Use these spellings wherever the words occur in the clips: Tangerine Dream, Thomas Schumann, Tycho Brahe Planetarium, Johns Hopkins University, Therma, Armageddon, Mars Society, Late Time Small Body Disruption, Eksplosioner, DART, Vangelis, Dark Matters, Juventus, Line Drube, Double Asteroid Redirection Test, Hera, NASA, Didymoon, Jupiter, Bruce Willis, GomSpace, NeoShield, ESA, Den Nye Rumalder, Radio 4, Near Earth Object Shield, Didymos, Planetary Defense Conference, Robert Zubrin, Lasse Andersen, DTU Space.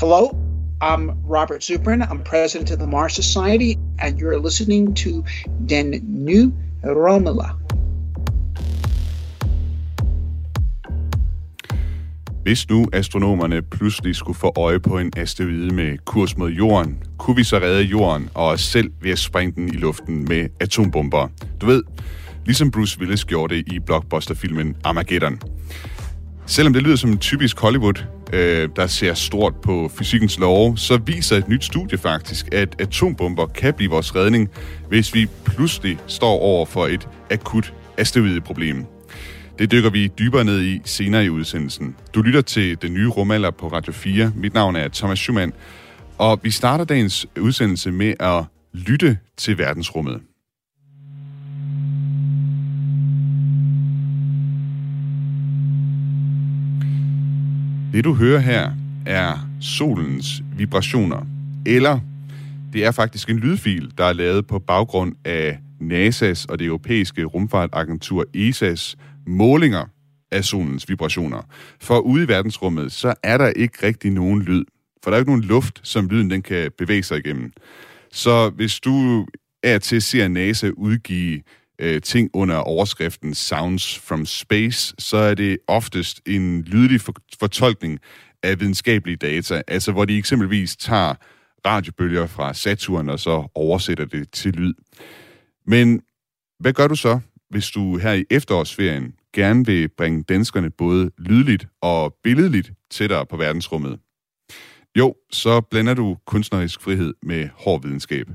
Hello, I'm Robert Zubrin. I'm president of the Mars Society, and you're listening to Den Nye Romula. Hvis nu astronomerne pludselig skulle få øje på en asteroide med kurs mod jorden, kunne vi så redde jorden og os selv ved at sprænge den i luften med atombomber? Du ved, ligesom Bruce Willis gjorde det i blockbusterfilmen Armageddon. Selvom det lyder som en typisk Hollywood, der ser stort på fysikkens love, så viser et nyt studie faktisk, at atombomber kan blive vores redning, hvis vi pludselig står over for et akut asteroideproblem. Det dykker vi dybere ned i senere i udsendelsen. Du lytter til Den Nye Rumalder på Radio 4. Mit navn er Thomas Schumann, og vi starter dagens udsendelse med at lytte til verdensrummet. Det du hører her er solens vibrationer, eller det er faktisk en lydfil, der er lavet på baggrund af NASA's og det europæiske rumfartagentur ESA's målinger af solens vibrationer. For ude i verdensrummet, så er der ikke rigtig nogen lyd, for der er ikke nogen luft, som lyden den kan bevæge sig igennem. Så hvis du er til at se NASA udgive ting under overskriften Sounds from Space, så er det oftest en lydlig fortolkning af videnskabelige data, altså hvor de eksempelvis tager radiobølger fra Saturn og så oversætter det til lyd. Men hvad gør du så, hvis du her i efterårsferien gerne vil bringe danskerne både lydligt og billedligt tættere på verdensrummet? Jo, så blander du kunstnerisk frihed med hård videnskab.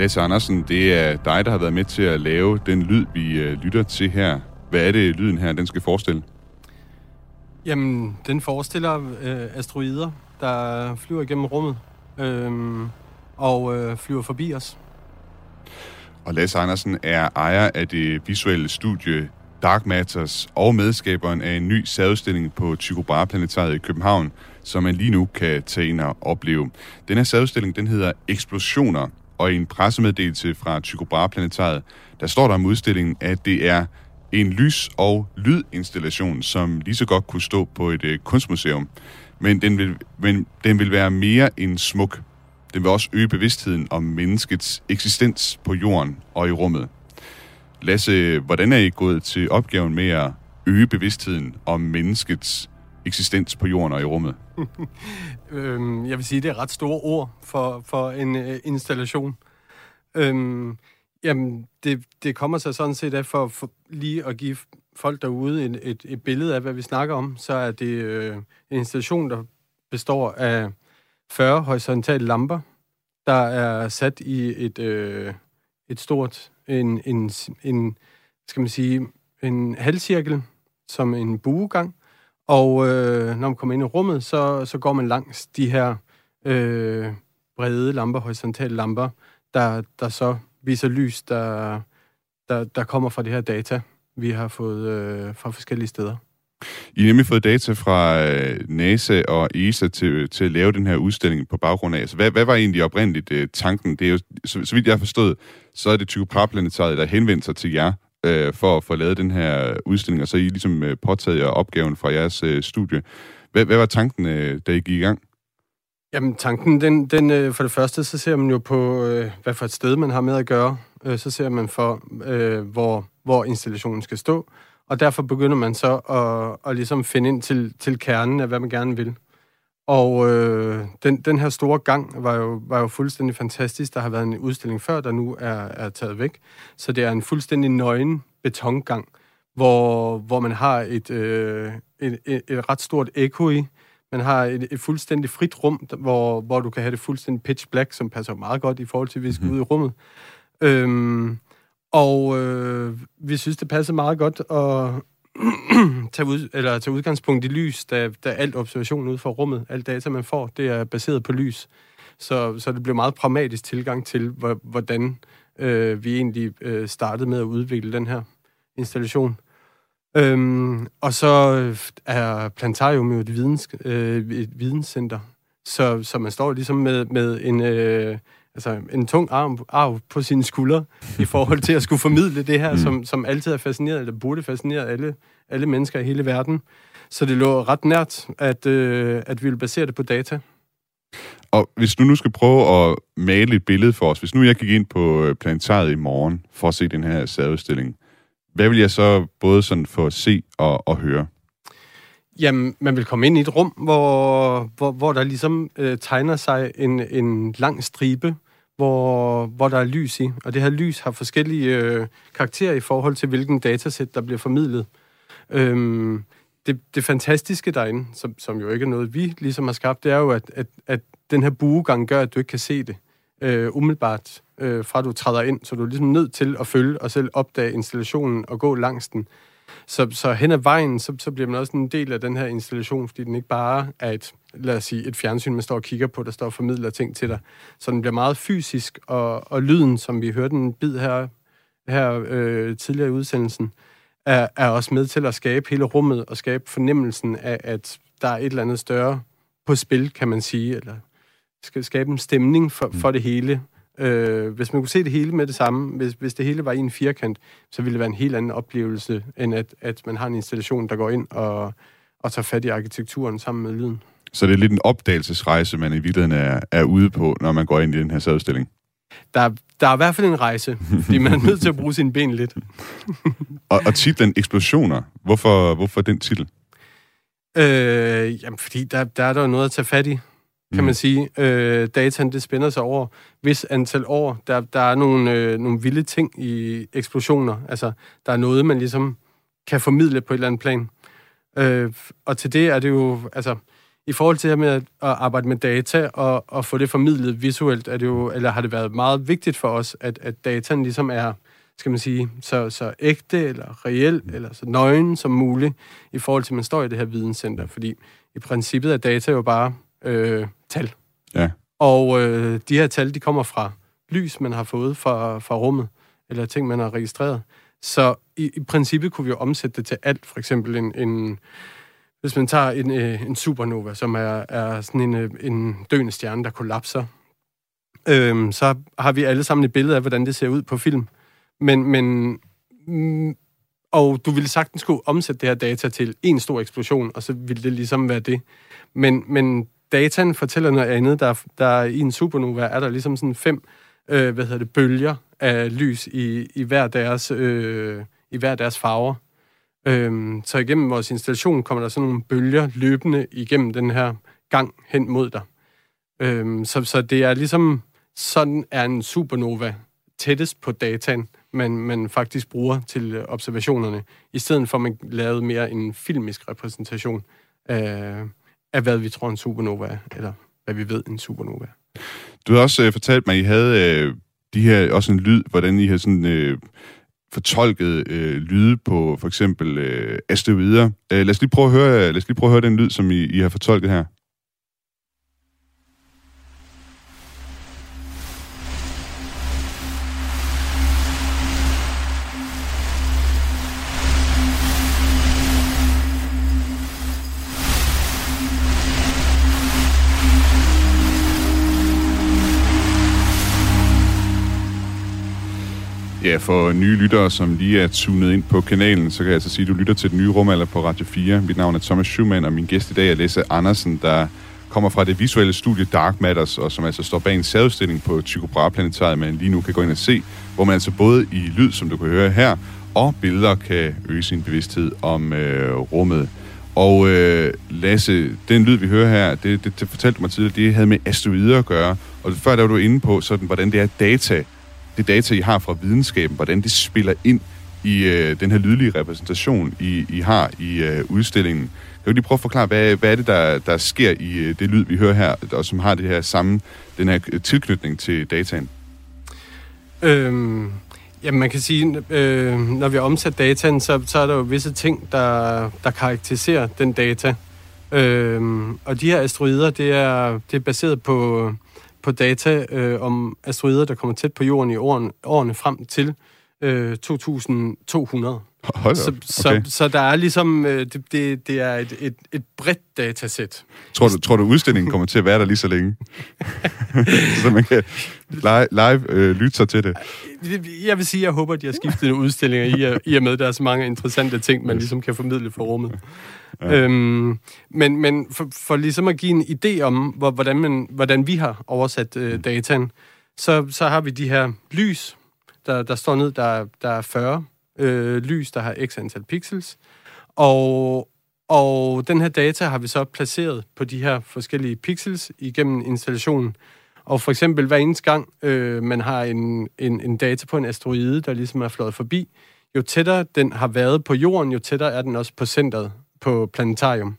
Lasse Andersen, det er dig, der har været med til at lave den lyd, vi lytter til her. Hvad er det, lyden her, den skal forestille? Jamen, den forestiller asteroider, der flyver igennem rummet og flyver forbi os. Og Lasse Andersen er ejer af det visuelle studie Dark Matters og medskaberen af en ny særudstilling på Tycho Brahe Planetariet i København, som man lige nu kan tage ind og opleve. Den her særudstilling, den hedder Eksplosioner. Og i en pressemeddelelse fra Tycho Brahe Planetariet, der står der om udstillingen, at det er en lys- og lydinstallation, som lige så godt kunne stå på et kunstmuseum. Men den vil være mere end smuk. Den vil også øge bevidstheden om menneskets eksistens på jorden og i rummet. Lasse, hvordan er I gået til opgaven med at øge bevidstheden om menneskets eksistens på jorden og i rummet? Jeg vil sige, det er ret store ord for en installation. Det kommer sig sådan set af for lige at give folk derude et billede af, hvad vi snakker om. Så er det en installation, der består af 40 horisontale lamper, der er sat i et stort, en halvcirkel, som en buegang. Og når man kommer ind i rummet, så går man langs de her brede lamper, horisontale lamper, der så viser lys, der kommer fra det her data, vi har fået fra forskellige steder. I har nemlig fået data fra NASA og ESA til at lave den her udstilling på baggrund af. Altså, hvad var egentlig oprindeligt tanken? Det er jo, så vidt jeg har forstået, så er det Tycho Brahe Planetariet, der henvender sig til jer, for at få lavet den her udstilling, og så I ligesom påtaget jer opgaven fra jeres studie. Hvad var tanken, da I gik i gang? Jamen tanken, den for det første, så ser man jo på, hvad for et sted man har med at gøre. Så ser man for, hvor installationen skal stå, og derfor begynder man så at ligesom finde ind til kernen af, hvad man gerne vil. Og den her store gang var jo fuldstændig fantastisk. Der har været en udstilling før, der nu er taget væk. Så det er en fuldstændig nøgen betongang, hvor man har et ret stort ekko i. Man har et fuldstændig frit rum, hvor du kan have det fuldstændig pitch black, som passer meget godt i forhold til, at vi skal ud i rummet. Vi synes, det passer meget godt at tage udgangspunkt i lys, da alt observation ud fra rummet, alt data, man får, det er baseret på lys. Så det blev meget pragmatisk tilgang til, hvordan vi egentlig startede med at udvikle den her installation. Og så er Planetarium jo et videnscenter, så man står ligesom med en tung arv på sine skuldre i forhold til at skulle formidle det her, som altid har fascineret, eller burde fascinere alle mennesker i hele verden. Så det lå ret nært, at vi ville basere det på data. Og hvis du nu skal prøve at male et billede for os, hvis nu jeg gik ind på Planetariet i morgen for at se den her særudstilling, hvad vil jeg så både sådan få at se og høre? Jamen, man vil komme ind i et rum, hvor der ligesom tegner sig en lang stribe, hvor der er lys i. Og det her lys har forskellige karakterer i forhold til, hvilken datasæt, der bliver formidlet. Det fantastiske derinde, som jo ikke er noget, vi ligesom har skabt, det er jo, at den her buegang gør, at du ikke kan se det umiddelbart, fra du træder ind. Så du er ligesom nødt til at følge og selv opdage installationen og gå langs den. Så hen ad vejen, så bliver man også en del af den her installation, fordi den ikke bare er et fjernsyn, man står og kigger på, der står og formidler ting til dig. Så den bliver meget fysisk, og lyden, som vi hørte en bid her tidligere i udsendelsen, er også med til at skabe hele rummet og skabe fornemmelsen af, at der er et eller andet større på spil, kan man sige, eller skal skabe en stemning for det hele. Hvis man kunne se det hele med det samme, hvis det hele var i en firkant, så ville det være en helt anden oplevelse, end at man har en installation, der går ind og tager fat i arkitekturen sammen med lyden. Så det er lidt en opdagelsesrejse, man i virkeligheden er ude på, når man går ind i den her særudstilling? Der er i hvert fald en rejse, fordi man er nødt til at bruge sine ben lidt. og titlen Eksplosioner, hvorfor den titel? Jamen, fordi der er der noget at tage fat i, kan man sige. Dataen, det spænder sig over hvis antal år. Der er nogle vilde ting i eksplosioner. Altså, der er noget, man ligesom kan formidle på et eller andet plan. Og til det er det jo... Altså, i forhold til her med at arbejde med data og få det formidlet visuelt, er det jo, eller har det været meget vigtigt for os, at dataen ligesom er, skal man sige, så ægte eller reel eller så nøgen som muligt i forhold til, at man står i det her videnscenter. Fordi i princippet er data jo bare tal. Ja. Og de her tal, de kommer fra lys, man har fået fra rummet, eller ting, man har registreret. Så i princippet kunne vi jo omsætte det til alt. For eksempel hvis man tager en supernova, som er sådan en døende stjerne, der kollapser, så har vi alle sammen et billede af, hvordan det ser ud på film. Og du ville sagtens kunne omsætte det her data til en stor eksplosion, og så ville det ligesom være det. Men dataen fortæller noget andet. Der i en supernova er der ligesom sådan 5 bølger af lys i hver deres farver. Så igennem vores installation kommer der sådan nogle bølger løbende igennem den her gang hen mod dig. Så det er ligesom, sådan er en supernova tættest på dataen, man faktisk bruger til observationerne, i stedet for at man lavede mere en filmisk repræsentation af, hvad vi tror en supernova er, eller hvad vi ved en supernova er. Du har også fortalt mig, at I havde de her, også en lyd, hvordan I havde sådan... fortolket lyde på for eksempel asteroider. Lad os lige prøve at høre den lyd, som I har fortolket her. Ja, for nye lyttere, som lige er tunet ind på kanalen, så kan jeg altså sige, at du lytter til Den Nye Rumalder på Radio 4. Mit navn er Thomas Schumann, og min gæst i dag er Lasse Andersen, der kommer fra det visuelle studie Dark Matters, og som altså står bag en særudstilling på Tycho Brahe Planetariet, man lige nu kan gå ind og se, hvor man altså både i lyd, som du kan høre her, og billeder kan øge sin bevidsthed om rummet. Og Lasse, den lyd, vi hører her, det fortalte du mig tidligere, det havde med asteroider at gøre, og før der var du inde på, sådan, hvordan det er det data, I har fra videnskaben, hvordan det spiller ind i den her lydlige repræsentation, I har i udstillingen. Kan du lige prøve at forklare, hvad er det, der sker i det lyd, vi hører her, og som har det her samme, den her tilknytning til dataen? Jamen, man kan sige, når vi har omsat dataen, så er der jo visse ting, der karakteriserer den data. Og de her asteroider, det er baseret på data om asteroider, der kommer tæt på jorden i årene frem til 2200. Hold op. Okay. Så der er ligesom, det er et bredt datasæt. Tror du udstillingen kommer til at være der lige så længe? Så man kan live lytte sig til det. Jeg vil sige, jeg håber, at de har skiftet udstillinger i og med, at der er så mange interessante ting, man ligesom kan formidle for rummet. Ja. Men for ligesom at give en idé om, hvordan vi har oversat dataen, så har vi de her lys, der står ned, der er 40 lys, der har x antal pixels. Og den her data har vi så placeret på de her forskellige pixels igennem installationen. Og for eksempel hver eneste gang, man har en data på en asteroide, der ligesom er fløjet forbi, jo tættere den har været på jorden, jo tættere er den også på centret på planetarium.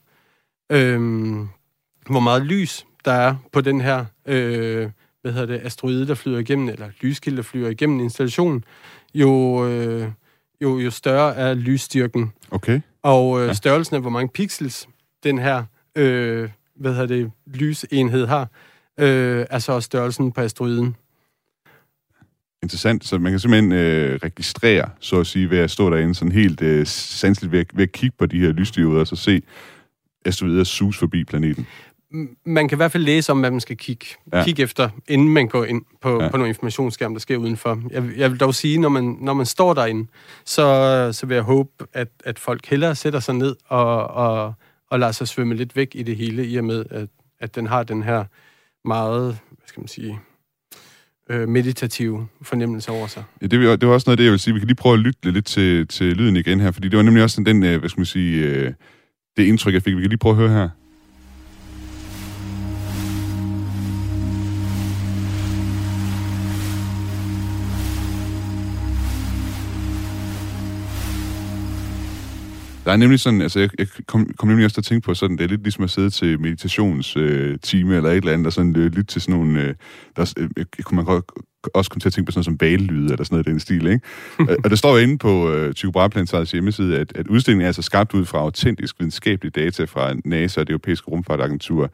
Hvor meget lys der er på den her asteroide, der flyder igennem, eller lyskilde, der flyder igennem installationen, jo større er lysstyrken. Okay. Og størrelsen af, hvor mange pixels den her lysenhed har, er så også størrelsen på asteroiden. Interessant. Så man kan simpelthen registrere, så at sige, ved at stå derinde sådan helt sanseligt ved at kigge på de her lysstyrker, og så se asteroider sus forbi planeten. Man kan i hvert fald læse om, hvad man skal kigge efter, inden man går ind på nogle informationsskærm, der sker udenfor. Jeg vil dog sige, når man står derinde, så vil jeg håbe, at folk hellere sætter sig ned og lader sig svømme lidt væk i det hele, i og med, at den har den her meget, hvad skal man sige, meditative fornemmelse over sig. Ja, det var også noget af det, jeg vil sige. Vi kan lige prøve at lytte lidt til lyden igen her, fordi det var nemlig også sådan den, hvad skal man sige, det indtryk, jeg fik. Vi kan lige prøve at høre her. Der er nemlig sådan, altså jeg kom nemlig også til at tænke på sådan, det er lidt ligesom at sidde til meditationstime eller et eller andet, og sådan lytte til sådan nogle, kunne man godt også komme til at tænke på sådan noget som valelyde eller sådan noget i den stil, ikke? Og der står jo inde på Tycho Brahe Planetariums hjemmeside, at udstillingen er altså skabt ud fra autentisk videnskabelige data fra NASA og det europæiske rumfartagentur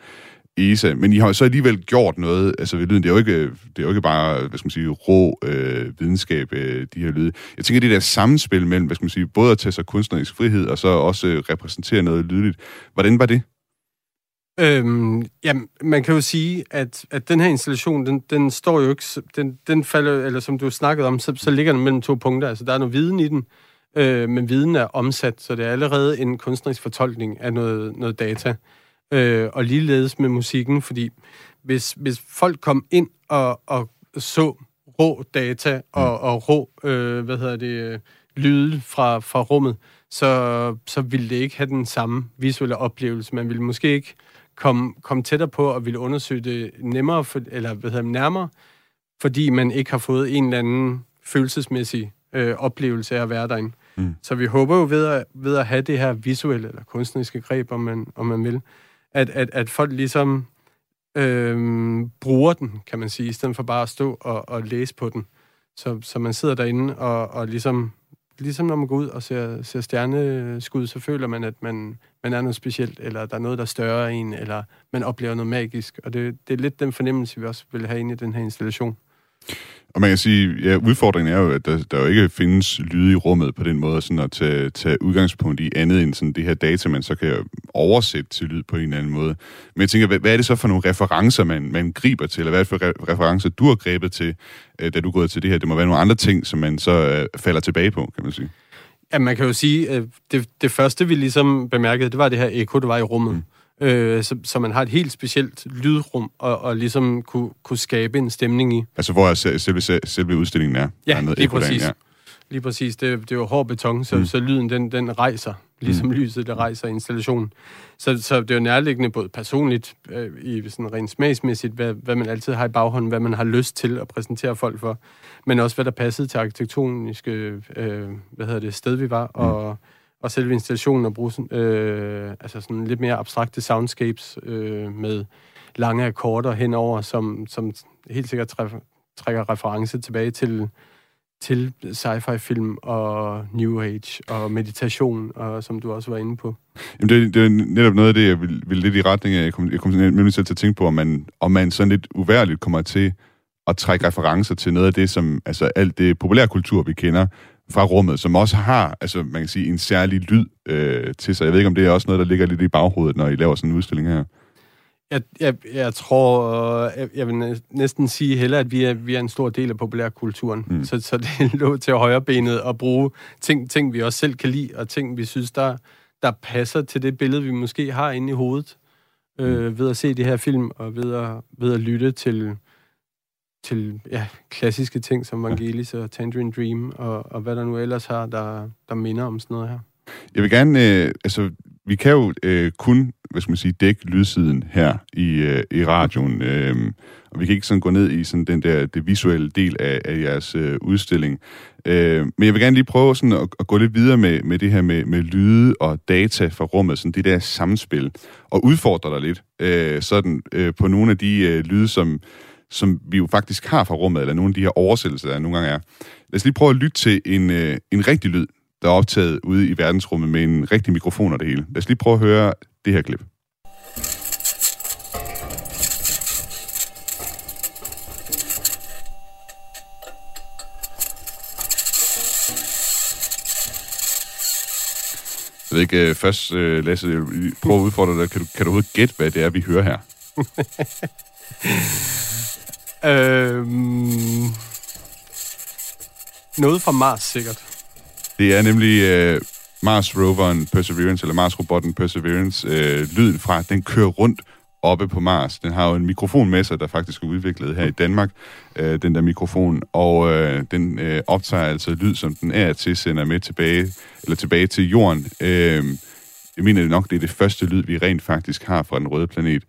ESA, men I har jo så alligevel gjort noget, altså ved lyden, det er jo ikke bare, hvad skal man sige, rå videnskab, de her lyde. Jeg tænker, det der samspil mellem, hvad skal man sige, både at tage sig kunstnerisk frihed, og så også repræsentere noget lydligt. Hvordan var det? Jamen, man kan jo sige, at den her installation, den står jo ikke, den falder, eller som du snakkede om, så ligger den mellem to punkter, altså der er noget viden i den, men viden er omsat, så det er allerede en kunstnerisk fortolkning af noget data. Og ligeledes med musikken, fordi hvis folk kom ind og så rå data og rå lyde fra rummet, så ville det ikke have den samme visuelle oplevelse. Man ville måske ikke komme tættere på og ville undersøge det nærmere, fordi man ikke har fået en eller anden følelsesmæssig oplevelse af at være derinde. Mm. Så vi håber jo ved at have det her visuelle eller kunstneriske greb, om man vil, at folk ligesom bruger den, kan man sige, i stedet for bare at stå og læse på den. Så man sidder derinde, og ligesom når man går ud og ser stjerneskud, så føler man, at man er noget specielt, eller der er noget, der er større en, eller man oplever noget magisk. Og det er lidt den fornemmelse, vi også vil have inde i den her installation. Og man kan sige, ja, udfordringen er jo, at der jo ikke findes lyde i rummet på den måde, sådan at tage udgangspunkt i andet end sådan det her data, man så kan oversætte til lyd på en eller anden måde. Men jeg tænker, hvad er det så for nogle referencer, man griber til, eller hvad er det for referencer, du har grebet til, da du går til det her? Det må være nogle andre ting, som man så falder tilbage på, kan man sige. Ja, man kan jo sige, at det første, vi ligesom bemærkede, det var det her ekko, der var i rummet. Mm. Så man har et helt specielt lydrum og ligesom kunne skabe en stemning i. Altså hvor selve udstillingen er? Ja, lige præcis. Ja. Lige præcis. Det er jo hård beton, så lyden den rejser, ligesom lyset der rejser i installationen. Så det er jo nærliggende både personligt, i sådan rent smagsmæssigt, hvad man altid har i baghånden, hvad man har lyst til at præsentere folk for, men også hvad der passede til arkitektoniske sted vi var, og selve installationen og bruge sådan lidt mere abstrakte soundscapes med lange akkorder henover, som helt sikkert trækker reference tilbage til sci-fi-film og New Age og meditation, og som du også var inde på. Jamen det er netop noget af det, jeg vil lidt i retning af. Jeg kom nemlig selv til at tænke på, om man sådan lidt uværligt kommer til at trække referencer til noget af det, som altså alt det populærkultur, vi kender, fra rummet, som også har, altså man kan sige, en særlig lyd til sig. Jeg ved ikke, om det er også noget, der ligger lidt i baghovedet, når I laver sådan en udstilling her. Jeg tror, jeg vil næsten sige heller, at vi er en stor del af populærkulturen. Mm. Så det lå til højrebenet at bruge ting, vi også selv kan lide, og ting, vi synes, der passer til det billede, vi måske har inde i hovedet, ved at se det her film, og ved at lytte til klassiske ting som Vangelis og Tangerine Dream, og hvad der nu ellers har, der minder om sådan noget her. Jeg vil gerne, vi kan jo kun, hvad skal man sige, dække lydsiden her i radioen, og vi kan ikke sådan gå ned i sådan det visuelle del af jeres udstilling. Men jeg vil gerne lige prøve sådan at gå lidt videre med det her med lyde og data fra rummet, sådan det der samspil, og udfordre dig lidt sådan på nogle af de lyde, som vi jo faktisk har fra rummet, eller nogle af de her oversættelser, der nogle gange er. Lad os lige prøve at lytte til en rigtig lyd, der er optaget ude i verdensrummet med en rigtig mikrofon og det hele. Lad os lige prøve at høre det her klip. Jeg ved ikke, først, Lasse, prøv at udfordre dig. Kan du overhovedet gætte, hvad det er, vi hører her? Noget fra Mars, sikkert. Det er nemlig Mars-roveren Perseverance, eller Mars-robotten Perseverance. Lyden fra, den kører rundt oppe på Mars. Den har jo en mikrofon med sig, der faktisk er udviklet her i Danmark, den der mikrofon. Og den optager altså lyd, som den er til, sender med tilbage til jorden. Jeg mener nok, det er det første lyd, vi rent faktisk har fra den røde planet.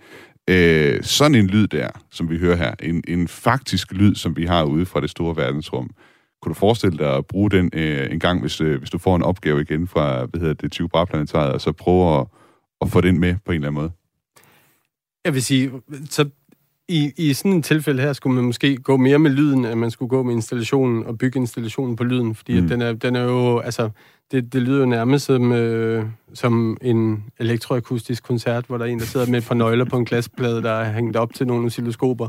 Sådan en lyd der, som vi hører her, en faktisk lyd, som vi har ude fra det store verdensrum. Kunne du forestille dig at bruge den en gang, hvis du får en opgave igen fra, Tycho Brahe Planetariet, og så prøve at få den med på en eller anden måde? Jeg vil sige, så i sådan et tilfælde her, skulle man måske gå mere med lyden, end man skulle gå med installationen og bygge installationen på lyden, fordi at den er jo, altså, det lyder jo nærmest som en elektroakustisk koncert, hvor der er en, der sidder med et par nøgler på en glasplade, der er hængt op til nogle oscilloskoper.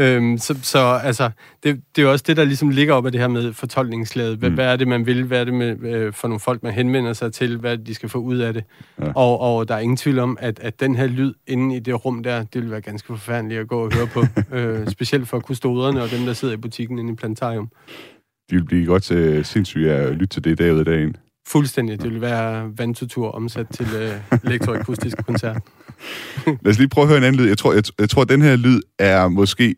Altså, det er også det, der ligesom ligger op af det her med fortolkningslaget. Hvad er det, man vil? Hvad er det med, for nogle folk, man henvender sig til? Hvad de skal få ud af det? Ja. Og der er ingen tvivl om, at den her lyd inde i det rum der, det ville være ganske forfærdeligt at gå og høre på. Specielt for kustoderne og dem, der sidder i butikken inde i Planetarium. De vil blive godt sindssygt at lytte til det dag ud af dagen. Fuldstændig. Det vil være vandtutur omsat til elektroakustisk koncert. Lad os lige prøve at høre en anden lyd. Jeg tror, at den her lyd er måske...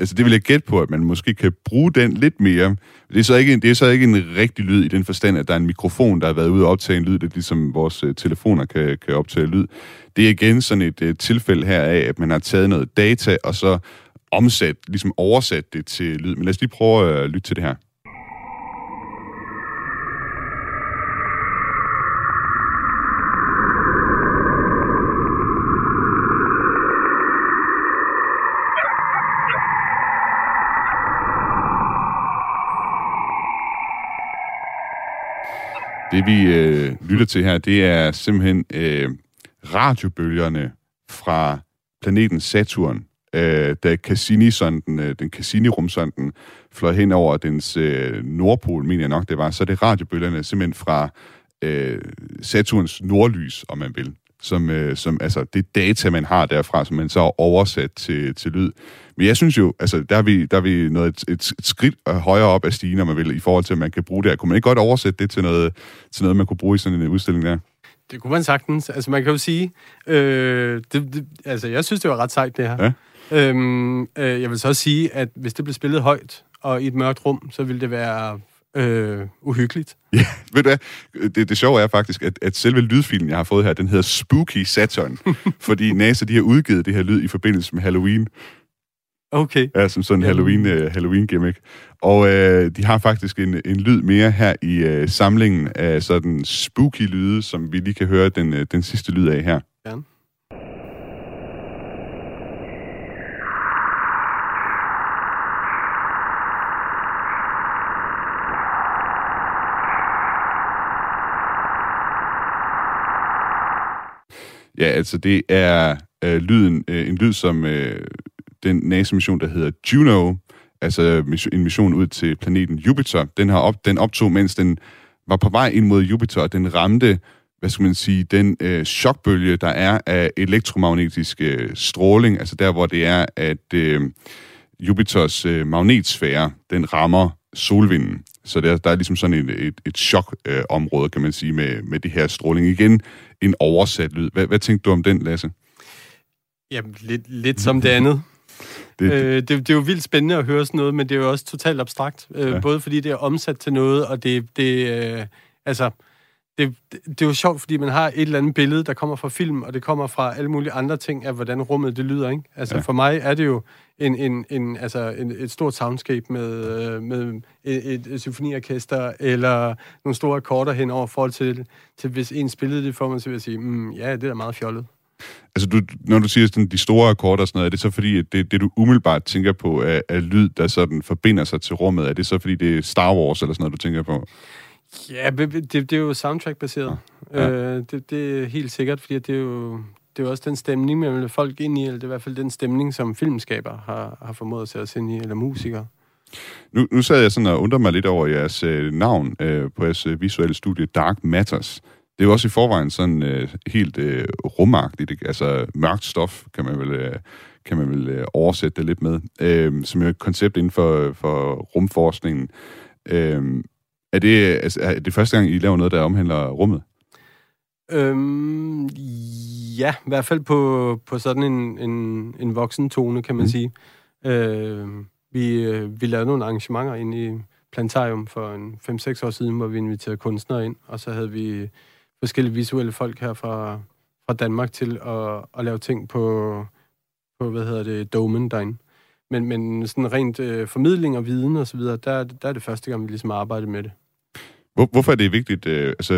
Altså, det vil jeg gætte på, at man måske kan bruge den lidt mere. Det er så ikke en rigtig lyd i den forstand, at der er en mikrofon, der har været ude og optage en lyd, det er ligesom vores telefoner kan optage lyd. Det er igen sådan et tilfælde her af, at man har taget noget data, og så ligesom oversat det til lyd. Men lad os lige prøve at lytte til det her. Det vi lytter til her, det er simpelthen radiobølgerne fra planeten Saturn, da den Cassini-rumsonden fløj hen over dens nordpol, mener jeg nok det var, så er det radiobølgerne simpelthen fra Saturns nordlys, om man vil, som altså det data, man har derfra, som man så har oversat til lyd. Men jeg synes jo, altså, der er vi noget et skridt højere op af stigen, når man vil, i forhold til, at man kan bruge det. Kunne man ikke godt oversætte det til noget, man kunne bruge i sådan en udstilling der? Det kunne man sagtens. Altså, man kan jo sige... jeg synes, det var ret sejt, det her. Ja. Jeg vil så også sige, at hvis det blev spillet højt og i et mørkt rum, så ville det være uhyggeligt. Ja, ved du hvad? Det sjove er faktisk, at selve lydfilen, jeg har fået her, den hedder Spooky Saturn, fordi NASA, de har udgivet det her lyd i forbindelse med Halloween. Okay. Ja, som sådan en Halloween-gimmick. Og de har faktisk en lyd mere her i samlingen af sådan spooky lyde, som vi lige kan høre den sidste lyd af her. Ja. Ja, altså det er lyden, en lyd som den NASA-mission, der hedder Juno, altså en mission ud til planeten Jupiter. Den optog, mens den var på vej ind mod Jupiter, og den ramte, hvad skal man sige, den chokbølge, der er af elektromagnetisk stråling, altså der, hvor det er, at Jupiters magnetsfære, den rammer solvinden. Så der er ligesom sådan et chokområde, kan man sige, med det her stråling. Igen, en oversat lyd. Hvad tænkte du om den, Lasse? Jamen, lidt som det andet. Det er jo vildt spændende at høre sådan noget, men det er jo også totalt abstrakt. Ja. Både fordi det er omsat til noget, og det er jo sjovt, fordi man har et eller andet billede, der kommer fra film, og det kommer fra alle mulige andre ting af, hvordan rummet det lyder, ikke? Altså, ja. For mig er det jo et stort soundscape med et symfoniorkester, eller nogle store akkorder henover forhold til hvis en spillede det for mig, så vil jeg sige, ja, det er da meget fjollet. Altså, når du siger sådan, de store akkorder og sådan noget, er det så fordi, at det du umiddelbart tænker på er lyd, der sådan forbinder sig til rummet? Er det så fordi, det er Star Wars eller sådan noget, du tænker på? Ja, det er jo soundtrack-baseret. Ja. Det er helt sikkert, fordi det er jo også den stemning, man vil folk ind i, eller det er i hvert fald den stemning, som filmskaber har formået at sætte os ind i, eller musikere. Nu sad jeg sådan og undrede mig lidt over jeres navn på jeres visuelle studie, Dark Matters. Det er jo også i forvejen sådan helt rumagtigt, altså mørkt stof, kan man vel oversætte det lidt med, som jo et koncept inden for rumforskningen. Er det første gang, I laver noget, der omhandler rummet? Ja, i hvert fald på sådan en voksen tone, kan man sige. Vi lavede nogle arrangementer inde i Planetarium for 5-6 år siden, hvor vi inviterede kunstnere ind, og så havde vi forskellige visuelle folk her fra Danmark til at lave ting på domen derinde. Men sådan rent formidling og viden og så videre, der er det første gang, vi ligesom arbejder med det. Hvorfor er det vigtigt?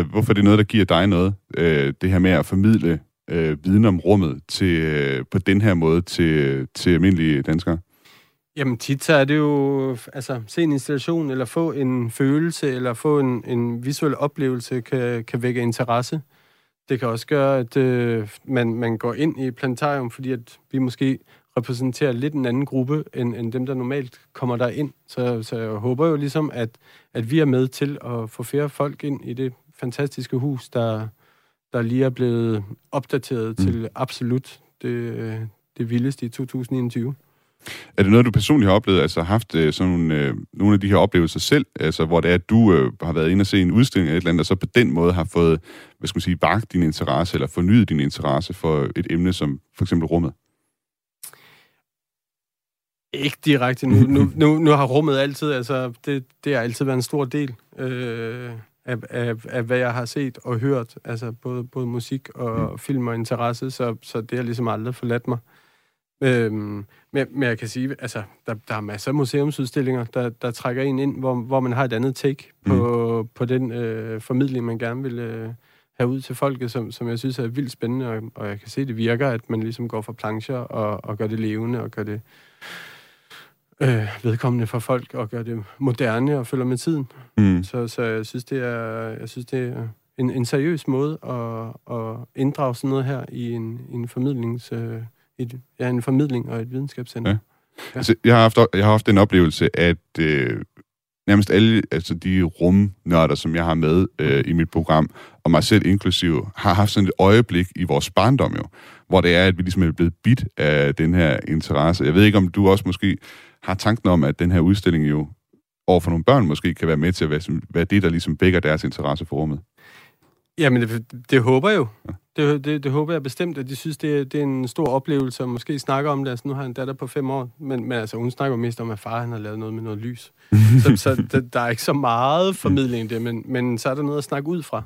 Hvorfor er det noget, der giver dig noget? Det her med at formidle viden om rummet på den her måde til almindelige danskere? Jamen tit så er det jo, se en installation, eller få en følelse, eller få en visuel oplevelse, kan vække interesse. Det kan også gøre, at man går ind i Planetarium, fordi at vi måske repræsenterer lidt en anden gruppe, end dem, der normalt kommer der ind. Så jeg håber jo ligesom, at vi er med til at få flere folk ind i det fantastiske hus, der lige er blevet opdateret til absolut det vildeste i 2021. Er det noget, du personligt har oplevet, altså haft sådan nogle af de her oplevelser selv, altså hvor det er, at du har været inde og se en udstilling eller et eller andet, og så på den måde har fået, hvad skal man sige, vakt din interesse, eller fornyet din interesse for et emne som for eksempel rummet? Ikke direkte. Nu har rummet altid, det har altid været en stor del af hvad jeg har set og hørt, altså både musik og film og interesse, så det har ligesom aldrig forladt mig. Men jeg kan sige, der er masser af museumsudstillinger, der trækker en ind, hvor man har et andet take på den formidling, man gerne vil have ud til folket, som jeg synes er vildt spændende, og jeg kan se, det virker, at man ligesom går fra plancher og gør det levende, og gør det vedkommende for folk, og gør det moderne, og følger med tiden. Så jeg synes, det er en seriøs måde at inddrage sådan noget her i en formidlings... en formidling og et videnskabscenter. Ja. Ja. Altså, jeg har haft den oplevelse, at nærmest alle de rumnørder, som jeg har med i mit program, og mig selv inklusive, har haft sådan et øjeblik i vores barndom jo, hvor det er, at vi ligesom er blevet bidt af den her interesse. Jeg ved ikke, om du også måske har tanken om, at den her udstilling jo overfor nogle børn måske kan være med til at være det, der ligesom vækker deres interesse for rummet. Jamen, det håber jeg jo. Ja. Det håber jeg bestemt, at de synes, det er en stor oplevelse, og måske snakker om det. Altså, nu har jeg en datter på 5 år, men hun snakker mest om, at far han har lavet noget med noget lys. så der er ikke så meget formidling i det, men så er der noget at snakke ud fra.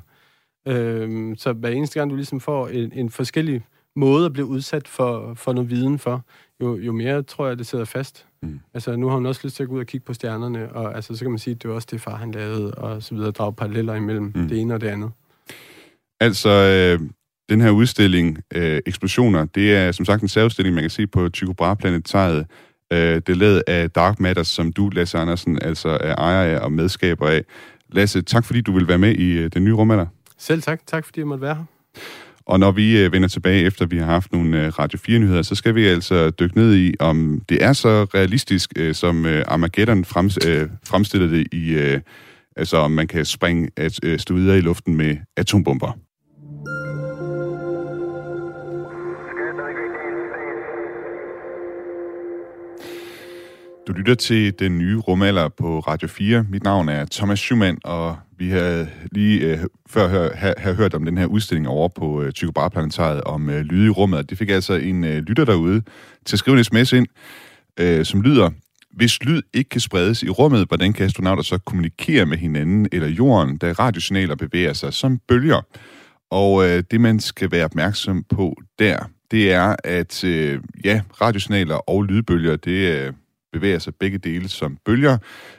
Så hver eneste gang, du ligesom får en forskellig måde at blive udsat for noget viden for, jo mere tror jeg, det sidder fast. Altså, nu har hun også lyst til at gå ud og kigge på stjernerne, og så kan man sige, at det var også det, far han lavede, og så videre, drage paralleller imellem det ene og det andet. Altså, den her udstilling, Eksplosioner, det er som sagt en særudstilling, man kan se på Tycho Brahe Planetariet. Det er lavet af Dark Matters, som du, Lasse Andersen, altså er ejer af og medskaber af. Lasse, tak fordi du vil være med i Den Nye Rumalder. Selv tak. Tak fordi jeg måtte være her. Og når vi vender tilbage, efter vi har haft nogle Radio 4-nyheder, så skal vi altså dykke ned i, om det er så realistisk, som Armageddon fremstillede det i, altså om man kan springe støder i luften med atombomber. Du lytter til Den Nye Rumalder på Radio 4. Mit navn er Thomas Schumann, og vi havde lige før hørt om den her udstilling over på Tycho Brahe Planetariet om lyde i rummet. Det fik altså en lytter derude til at skrive en sms ind, som lyder: hvis lyd ikke kan spredes i rummet, hvordan kan astronauter så kommunikere med hinanden eller jorden, da radiosignaler bevæger sig som bølger? Og det, man skal være opmærksom på der, det er, at radiosignaler og lydbølger, det bevæger sig begge dele som bølger,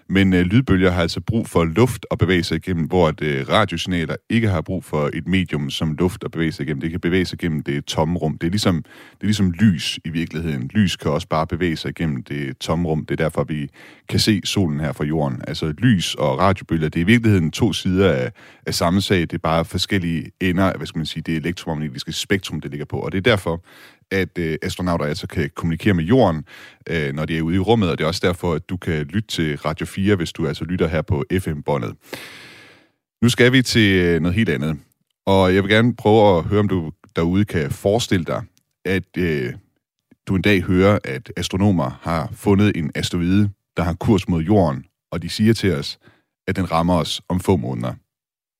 men lydbølger har altså brug for luft at bevæge sig igennem, hvor radiosignaler ikke har brug for et medium som luft at bevæge sig igennem. Det kan bevæge sig igennem det tomme rum. Det er ligesom lys i virkeligheden. Lys kan også bare bevæge sig igennem det tomme rum. Det er derfor, vi kan se solen her fra jorden. Altså lys og radiobølger, det er i virkeligheden to sider af samme sag. Det er bare forskellige ender, hvad skal man sige, det elektromagnetiske spektrum, det ligger på. Og det er derfor, at astronauter altså kan kommunikere med jorden, når de er ude i rummet, og det er også derfor, at du kan lytte til Radio 4, hvis du altså lytter her på FM-båndet. Nu skal vi til noget helt andet, og jeg vil gerne prøve at høre, om du derude kan forestille dig, at du en dag hører, at astronomer har fundet en asteroide, der har kurs mod jorden, og de siger til os, at den rammer os om få måneder.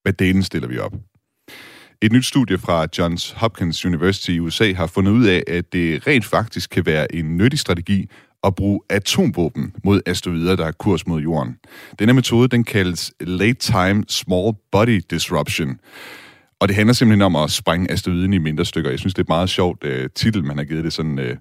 Hvad delen stiller vi op? Et nyt studie fra Johns Hopkins University i USA har fundet ud af, at det rent faktisk kan være en nyttig strategi at bruge atomvåben mod asteroider, der har kurs mod jorden. Denne metode, den kaldes Late Time Small Body Disruption. Og det handler simpelthen om at sprænge asteroiden i mindre stykker. Jeg synes, det er et meget sjovt titel, man har givet det sådan,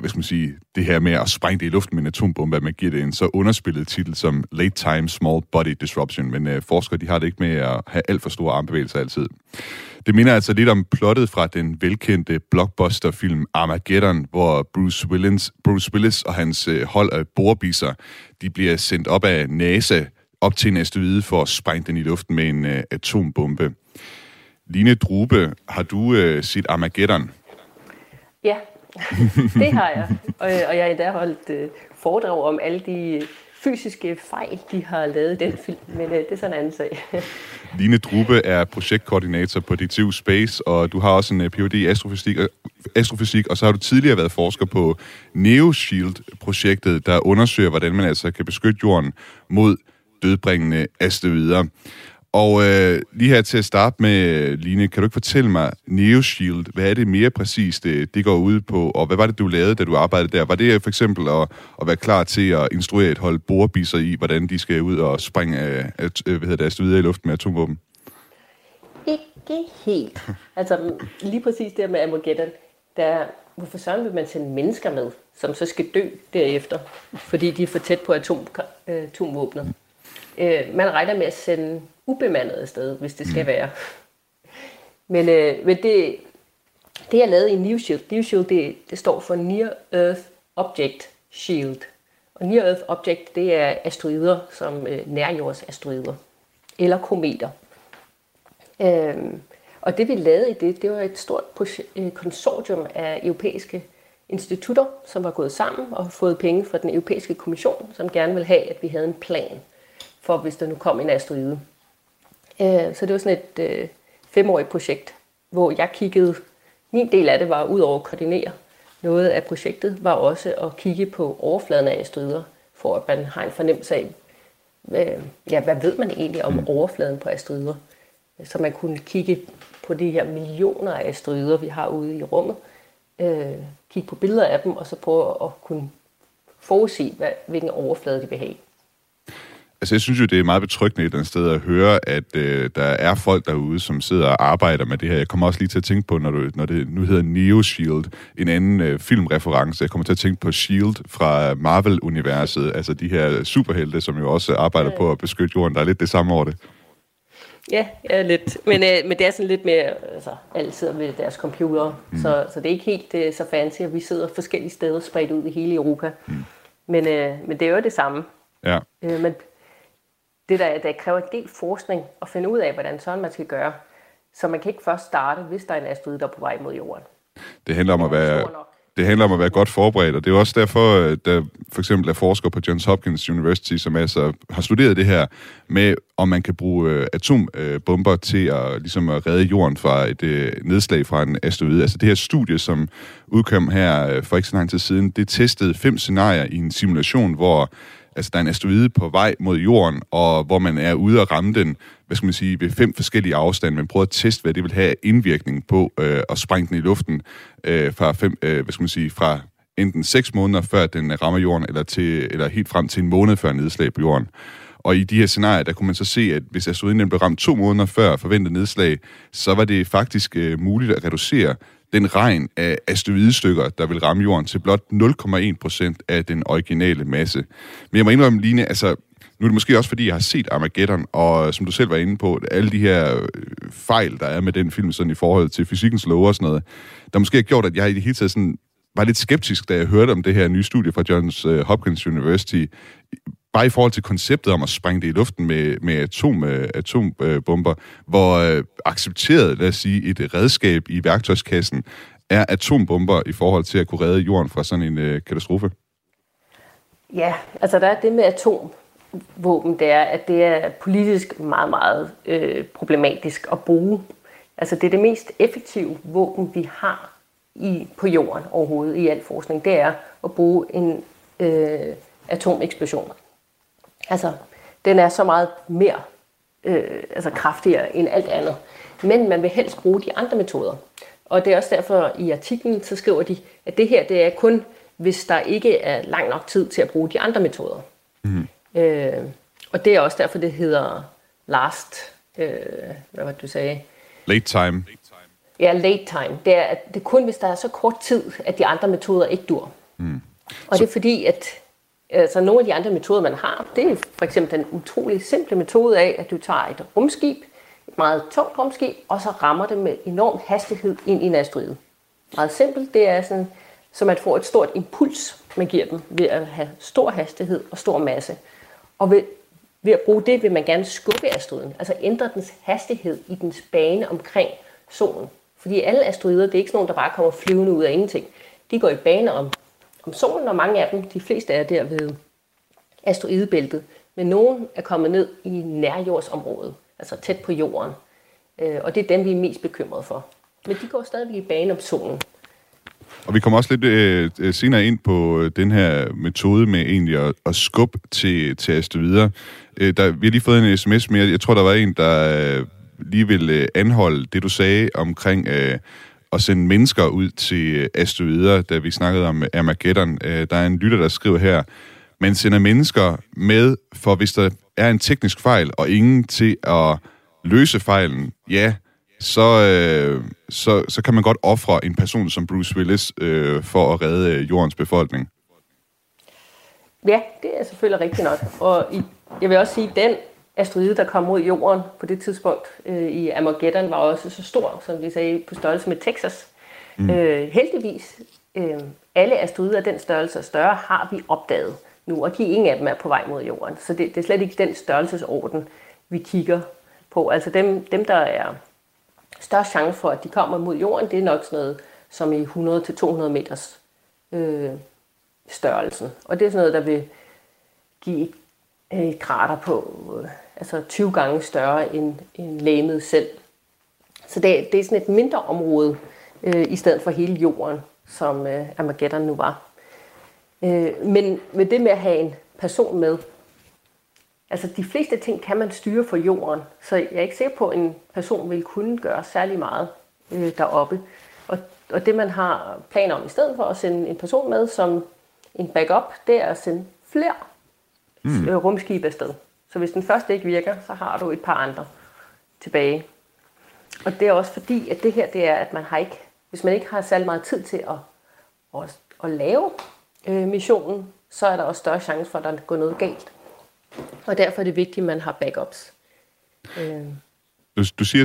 hvad skal man sige, det her med at sprænge det i luften med en atombombe, at man giver det en så underspillet titel som Late Time Small Body Disruption, men forskere, de har det ikke med at have alt for store armbevægelser altid. Det minder altså lidt om plottet fra den velkendte blockbusterfilm Armageddon, hvor Bruce Willis og hans hold af borebiser, de bliver sendt op af NASA op til en asteroide for at sprænge den i luften med en atombombe. Line Drube, har du set Armageddon? Ja, det har jeg, og jeg har endda holdt foredrag om alle de fysiske fejl, de har lavet i den film, men det er sådan en anden sag. Line Drube er projektkoordinator på DTU Space, og du har også en Ph.D. i astrofysik, og så har du tidligere været forsker på NeoShield-projektet, der undersøger, hvordan man altså kan beskytte jorden mod dødbringende asteroider. Og lige her til at starte med, Line, kan du ikke fortælle mig, NeoShield, hvad er det mere præcist, det går ud på, og hvad var det, du lavede, da du arbejdede der? Var det for eksempel at være klar til at instruere et hold borebisser i, hvordan de skal ud og springe asteroider i luften med atomvåben? Ikke helt. Altså lige præcis der med Armageddon, hvorfor sådan vil man sende mennesker med, som så skal dø derefter, fordi de er for tæt på atomvåbnet? Man regner med at sende ubemandede sted, hvis det skal være. Men det jeg lavede i NeoShield, det står for Near Earth Object Shield. Og Near Earth Object, det er asteroider som nærjordsasteroider eller kometer. Og det vi lavede i det var et stort konsortium af europæiske institutter, som var gået sammen og fået penge fra den europæiske kommission, som gerne ville have, at vi havde en plan for, hvis der nu kom en asteroide. Så det var sådan et 5-årigt projekt, hvor jeg kiggede. Min del af det var, ud over at koordinere noget af projektet, var også at kigge på overfladen af asteroider, for at man har en fornemmelse af, hvad ved man egentlig om overfladen på asteroider? Så man kunne kigge på de her millioner af asteroider, vi har ude i rummet, kigge på billeder af dem, og så prøve at kunne forudse, hvilken overflade de vil have. Altså, jeg synes jo, det er meget betryggende et eller andet sted at høre, at der er folk derude, som sidder og arbejder med det her. Jeg kommer også lige til at tænke på, når det nu hedder NeoShield, en anden filmreference. Jeg kommer til at tænke på Shield fra Marvel-universet, altså de her superhelte, som jo også arbejder på at beskytte jorden. Der er lidt det samme over det. Ja, lidt. Men det er sådan lidt mere, altså, alle sidder med deres computer, så det er ikke helt så fancy, at vi sidder forskellige steder spredt ud i hele Europa. Men det er jo det samme. Ja. Men det, der kræver en del forskning at finde ud af, hvordan sådan man skal gøre. Så man kan ikke først starte, hvis der er en asteroide, der er på vej mod jorden. Det handler om at være... Det handler om at være godt forberedt, og det er også derfor, at der for eksempel er forskere på Johns Hopkins University, som altså har studeret det her med, om man kan bruge atombomber til at, ligesom at redde jorden fra et nedslag fra en asteroide. Altså det her studie, som udkom her for ikke så lang tid siden, det testede 5 scenarier i en simulation, hvor altså, der er en asteroide på vej mod jorden, og hvor man er ude og ramme den, hvad skal man sige, ved 5 forskellige afstande. Man prøver at teste, hvad det vil have indvirkning på at sprænge den i luften fra, hvad skal man sige, fra enten 6 måneder før den rammer jorden, eller helt frem til en måned før nedslag på jorden. Og i de her scenarier, der kunne man så se, at hvis asteroiden blev ramt 2 måneder før forventet nedslag, så var det faktisk muligt at reducere den regn af asteroidestykker, der vil ramme jorden, til blot 0,1% af den originale masse. Men jeg må indrømme, Line, altså, nu er det måske også, fordi jeg har set Armageddon, og som du selv var inde på, alle de her fejl, der er med den film, sådan i forhold til fysikkens love og sådan noget, der måske har gjort, at jeg i det hele taget sådan, var lidt skeptisk, da jeg hørte om det her nye studie fra Johns Hopkins University, bare i forhold til konceptet om at sprænge det i luften med atombomber, hvor accepteret, lad os sige, et redskab i værktøjskassen er atombomber i forhold til at kunne redde jorden fra sådan en katastrofe? Ja, altså der er det med atomvåben, det er, at det er politisk meget, meget problematisk at bruge. Altså det er det mest effektive våben, vi har på jorden overhovedet i al forskning, det er at bruge en atomeksplosion. Altså, den er så meget mere kraftigere end alt andet. Men man vil helst bruge de andre metoder. Og det er også derfor, i artiklen, så skriver de, at det her, det er kun, hvis der ikke er lang nok tid til at bruge de andre metoder. Mm. Og det er også derfor, det hedder Late time. Ja, late time. Det er kun, hvis der er så kort tid, at de andre metoder ikke dur. Mm. Og det er fordi, at altså, nogle af de andre metoder, man har, det er for eksempel den utrolig simple metode af, at du tager et rumskib, et meget tungt rumskib, og så rammer det med enorm hastighed ind i en asteroide. Meget simpelt, det er sådan, så man får et stort impuls, man giver dem, ved at have stor hastighed og stor masse. Og ved at bruge det, vil man gerne skubbe asteroiden, altså ændre dens hastighed i dens bane omkring solen. Fordi alle asteroider, det er ikke sådan nogle, der bare kommer flyvende ud af ingenting. De går i baner om solen, og mange af dem, de fleste er der ved asteroidebæltet, men nogen er kommet ned i nærjordsområdet, altså tæt på jorden, og det er dem, vi er mest bekymrede for. Men de går stadigvæk i bane om solen. Og vi kommer også lidt senere ind på den her metode med egentlig at skubbe til asteroider. Vi har lige fået en sms mere. Jeg tror, der var en, der lige ville anholde det, du sagde omkring og sende mennesker ud til asteroider, da vi snakkede om Armageddon. Der er en lytter, der skriver her, man sender mennesker med, for hvis der er en teknisk fejl, og ingen til at løse fejlen, ja, så kan man godt ofre en person som Bruce Willis for at redde jordens befolkning. Ja, det er selvfølgelig rigtigt nok. Og jeg vil også sige, at den asteroide, der kom mod jorden på det tidspunkt i Armageddon, var også så stor, som vi sagde, på størrelse med Texas. Mm. Heldigvis, alle asteroider af den størrelse og større har vi opdaget nu, og ingen af dem er på vej mod jorden. Så det er slet ikke den størrelsesorden, vi kigger på. Altså dem der er størst chance for, at de kommer mod jorden, det er nok sådan noget som i 100-200 meters størrelsen. Og det er sådan noget, der vil give et krater på altså 20 gange større end legemet selv. Så det er sådan et mindre område, i stedet for hele jorden, som Armageddon nu var. Men med det med at have en person med, altså de fleste ting kan man styre for jorden, så jeg er ikke sikker på, at en person vil kunne gøre særlig meget deroppe. Og det man har planer om i stedet for at sende en person med som en backup, det er at sende flere rumskib afsted. Så hvis den første ikke virker, så har du et par andre tilbage. Og det er også fordi, at det her, det er, at man har ikke, hvis man ikke har særlig meget tid til at lave missionen, så er der også større chance for, at der går noget galt. Og derfor er det vigtigt, at man har backups. Du siger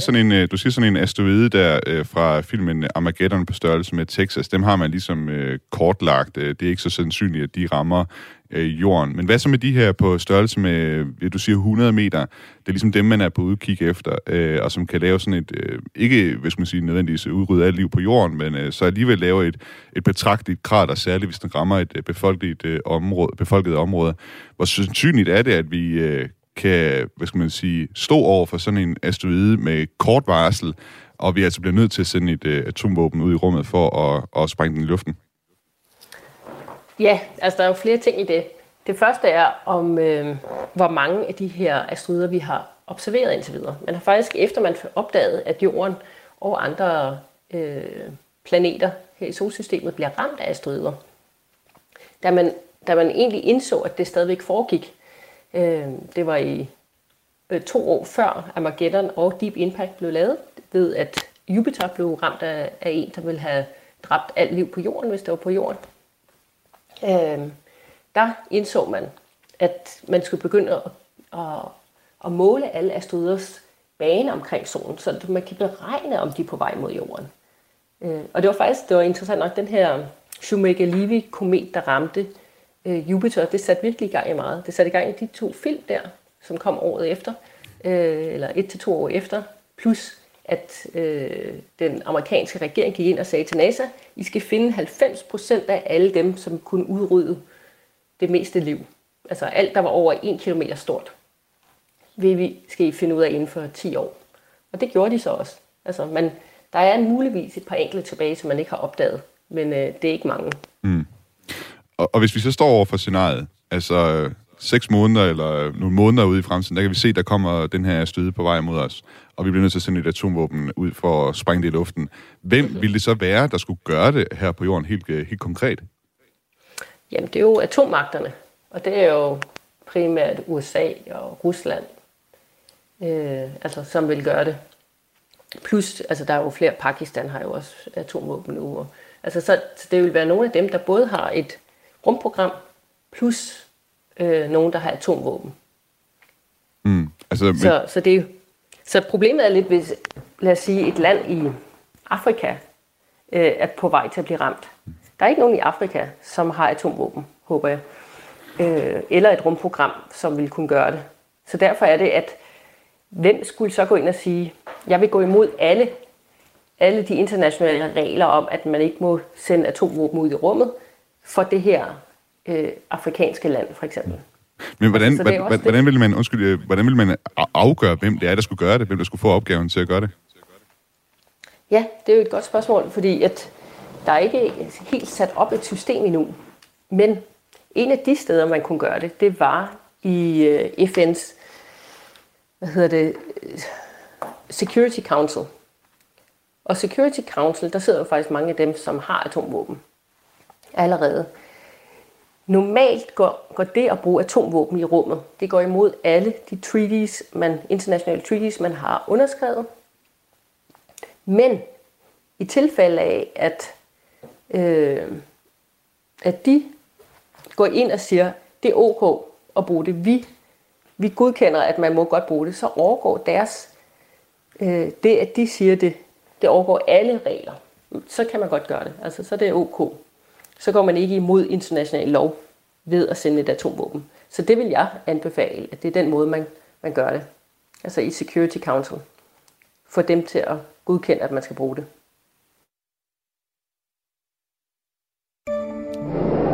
sådan en asteroide der fra filmen Armageddon på størrelse med Texas, dem har man ligesom kortlagt. Det er ikke så sandsynligt, at de rammer jorden. Men hvad så med de her på størrelse med, du siger 100 meter, det er ligesom dem, man er på udkig efter, og som kan lave sådan et, ikke hvis man siger nødvendigvis udrydde alt liv på jorden, men så alligevel lave et betragteligt krater, særligt hvis den rammer et befolket område. Hvor sandsynligt er det, at vi kan, stå over for sådan en asteroide med kort varsel, og vi altså bliver nødt til at sende et atomvåben ud i rummet for at sprænge den i luften? Ja, altså der er jo flere ting i det. Det første er om, hvor mange af de her asteroider, vi har observeret indtil videre. Man har faktisk, efter man opdaget, at jorden og andre planeter her i solsystemet bliver ramt af asteroider, da man egentlig indså, at det stadigvæk foregik, det var i 2 år før Armageddon og Deep Impact blev lavet, ved at Jupiter blev ramt af en, der ville have dræbt alt liv på jorden, hvis det var på jorden. Der indså man, at man skulle begynde at måle alle asteroiders bane omkring solen, så man kan beregne, om de er på vej mod jorden. Og det var faktisk interessant nok, den her Shoemaker-Levy-komet, der ramte Jupiter, det satte virkelig i gang i meget. Det satte i gang i de 2 film der, som kom året efter, eller 1 til 2 år efter, plus at den amerikanske regering gik ind og sagde til NASA, I skal finde 90% af alle dem, som kunne udrydde det meste liv. Altså alt, der var over 1 kilometer stort, skal I finde ud af inden for 10 år. Og det gjorde de så også. Altså, der er muligvis et par enkelte tilbage, som man ikke har opdaget, men det er ikke mange. Mm. Og hvis vi så står over for scenariet, altså 6 måneder eller nogle måneder ude i fremtiden, der kan vi se, der kommer den her støde på vej mod os, og vi bliver nødt til at sende et atomvåben ud for at sprænge det i luften. Hvem ville det så være, der skulle gøre det her på jorden helt konkret? Jamen, det er jo atommagterne, og det er jo primært USA og Rusland, som vil gøre det. Plus, der er jo flere, Pakistan har jo også atomvåben nu. Så det vil være nogle af dem, der både har et rumprogram, plus nogen, der har atomvåben. Mm, så problemet er lidt, hvis, lad os sige, et land i Afrika er på vej til at blive ramt. Der er ikke nogen i Afrika, som har atomvåben, håber jeg, eller et rumprogram, som vil kunne gøre det. Så derfor er det, at hvem skulle så gå ind og sige, jeg vil gå imod alle de internationale regler om, at man ikke må sende atomvåben ud i rummet for det her afrikanske land, for eksempel. Men hvordan ville man afgøre, hvem det er, der skulle gøre det? Hvem der skulle få opgaven til at gøre det? Ja, det er jo et godt spørgsmål, fordi at der er ikke helt sat op et system endnu. Men en af de steder, man kunne gøre det, det var i FN's Security Council. Og Security Council, der sidder jo faktisk mange af dem, som har atomvåben allerede. Normalt går det at bruge atomvåben i rummet, det går imod alle de internationale treaties, man har underskrevet. Men i tilfælde af, at de går ind og siger, det er ok at bruge det, vi godkender, at man må godt bruge det, så overgår det, at de siger det overgår alle regler. Så kan man godt gøre det, så det er ok. Så går man ikke imod international lov ved at sende et atomvåben. Så det vil jeg anbefale, at det er den måde, man gør det. Altså i Security Council. Få dem til at godkende, at man skal bruge det.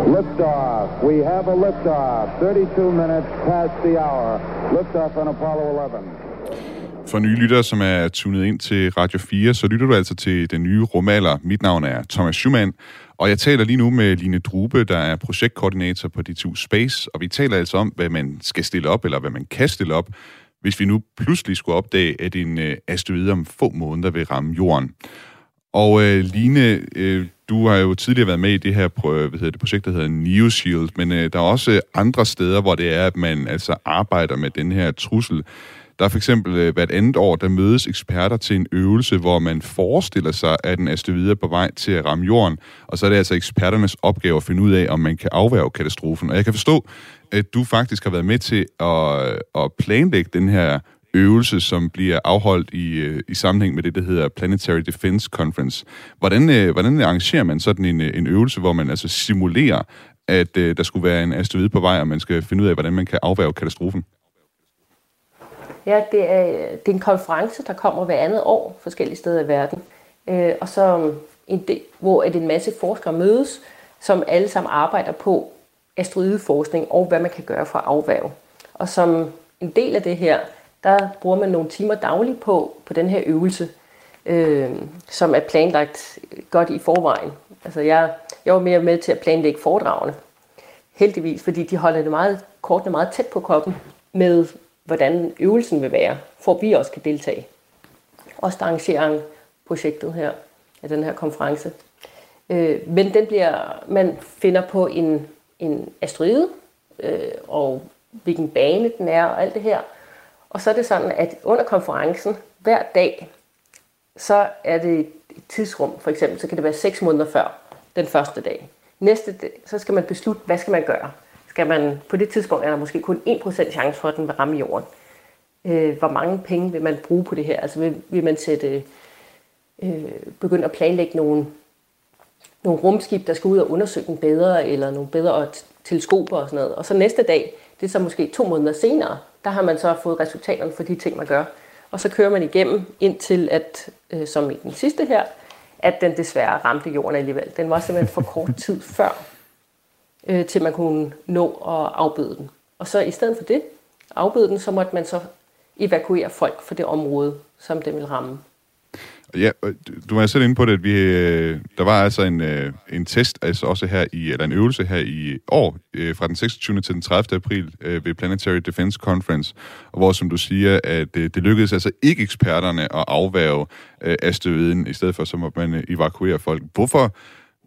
Liftoff. We have a liftoff. 32 minutes past the hour. Liftoff on Apollo 11. For nye lyttere, som er tunet ind til Radio 4, så lytter du altså til den nye rumalder. Mit navn er Thomas Schumann, og jeg taler lige nu med Line Drube, der er projektkoordinator på DTU Space, og vi taler altså om, hvad man skal stille op, eller hvad man kan stille op, hvis vi nu pludselig skulle opdage, at en asteroide om få måneder vil ramme jorden. Og Line, du har jo tidligere været med i det her projekt, der hedder Neo Shield, men der er også andre steder, hvor det er, at man altså arbejder med den her trussel. Der er for eksempel hvert andet år, der mødes eksperter til en øvelse, hvor man forestiller sig, at en asteroide er på vej til at ramme jorden. Og så er det altså eksperternes opgave at finde ud af, om man kan afværge katastrofen. Og jeg kan forstå, at du faktisk har været med til at planlægge den her øvelse, som bliver afholdt i sammenhæng med det, der hedder Planetary Defense Conference. Hvordan arrangerer man sådan en øvelse, hvor man altså simulerer, at der skulle være en asteroide på vej, og man skal finde ud af, hvordan man kan afværge katastrofen? Ja, det er en konference, der kommer hver andet år forskellige steder i verden. Og så hvor at en masse forskere mødes, som alle sammen arbejder på asteroideforskning og hvad man kan gøre for at afværge. Og som en del af det her, der bruger man nogle timer dagligt på den her øvelse, som er planlagt godt i forvejen. Altså jeg var mere med til at planlægge foredragene, heldigvis, fordi de holder det meget kortene meget tæt på kroppen med, hvordan øvelsen vil være, for at vi også kan deltage. Også der arrangerer projektet her, af den her konference. Men man finder på en asteroide, og hvilken bane den er, og alt det her. Og så er det sådan, at under konferencen, hver dag, så er det et tidsrum, for eksempel, så kan det være 6 måneder før den første dag. Næste dag, så skal man beslutte, hvad skal man gøre. På det tidspunkt er der måske kun 1% chance for, at den vil ramme jorden. Hvor mange penge vil man bruge på det her? Altså vil man begynde at planlægge nogle rumskib, der skal ud og undersøge den bedre, eller nogle bedre teleskoper og sådan noget. Og så næste dag, det er så måske 2 måneder senere, der har man så fået resultaterne for de ting, man gør. Og så kører man igennem indtil, at, som i den sidste her, at den desværre ramte jorden alligevel. Den var simpelthen for kort tid før, til man kunne nå at afbøde den. Og så i stedet for det, afbøde den, så måtte man så evakuere folk fra det område, som den ville ramme. Ja, du var selv inde på det, at der var altså en test, altså også en øvelse her i år, fra den 26. til den 30. april ved Planetary Defense Conference, hvor, som du siger, at det lykkedes altså ikke eksperterne at afværge asteroiden, i stedet for, så må man evakuere folk. Hvorfor?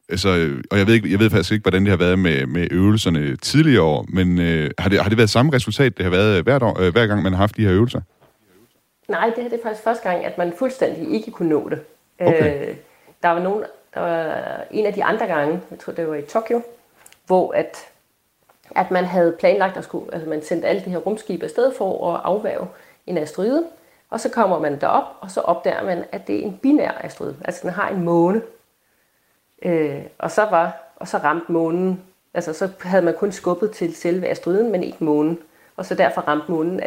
Altså, og jeg ved faktisk ikke, hvordan det har været med øvelserne tidligere år, men har det været samme resultat, det har været hvert år, hver gang, man har haft de her øvelser? Nej, det her det er faktisk første gang, at man fuldstændig ikke kunne nå det. Okay. Der var en af de andre gange, jeg tror det var i Tokyo, hvor at man havde planlagt at man sendte alle de her rumskibe afsted for at afværge en asteroide, og så kommer man derop, og så opdager man, at det er en binær asteroide, altså den har en måne. Og så ramte månen, altså så havde man kun skubbet til selve asteroiden, men ikke månen, og så derfor ramte månen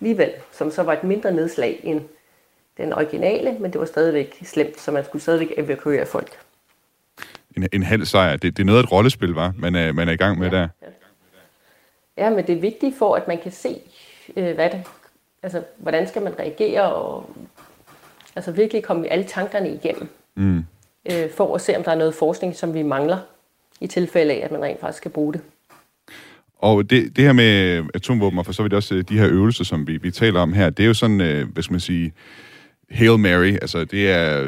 alligevel, som så var et mindre nedslag end den originale, men det var stadigvæk slemt, så man skulle stadigvæk evakuere folk. En halv sejr, det er noget af et rollespil, hva'? Man er i gang med der. Ja, men det er vigtigt for, at man kan se, hvordan skal man reagere, og altså virkelig komme alle tankerne igennem, for at se, om der er noget forskning, som vi mangler, i tilfælde af, at man rent faktisk skal bruge det. Og det her med atomvåben, og for så vidt også de her øvelser, som vi taler om her, det er jo sådan, hvad skal man sige, Hail Mary, altså det er,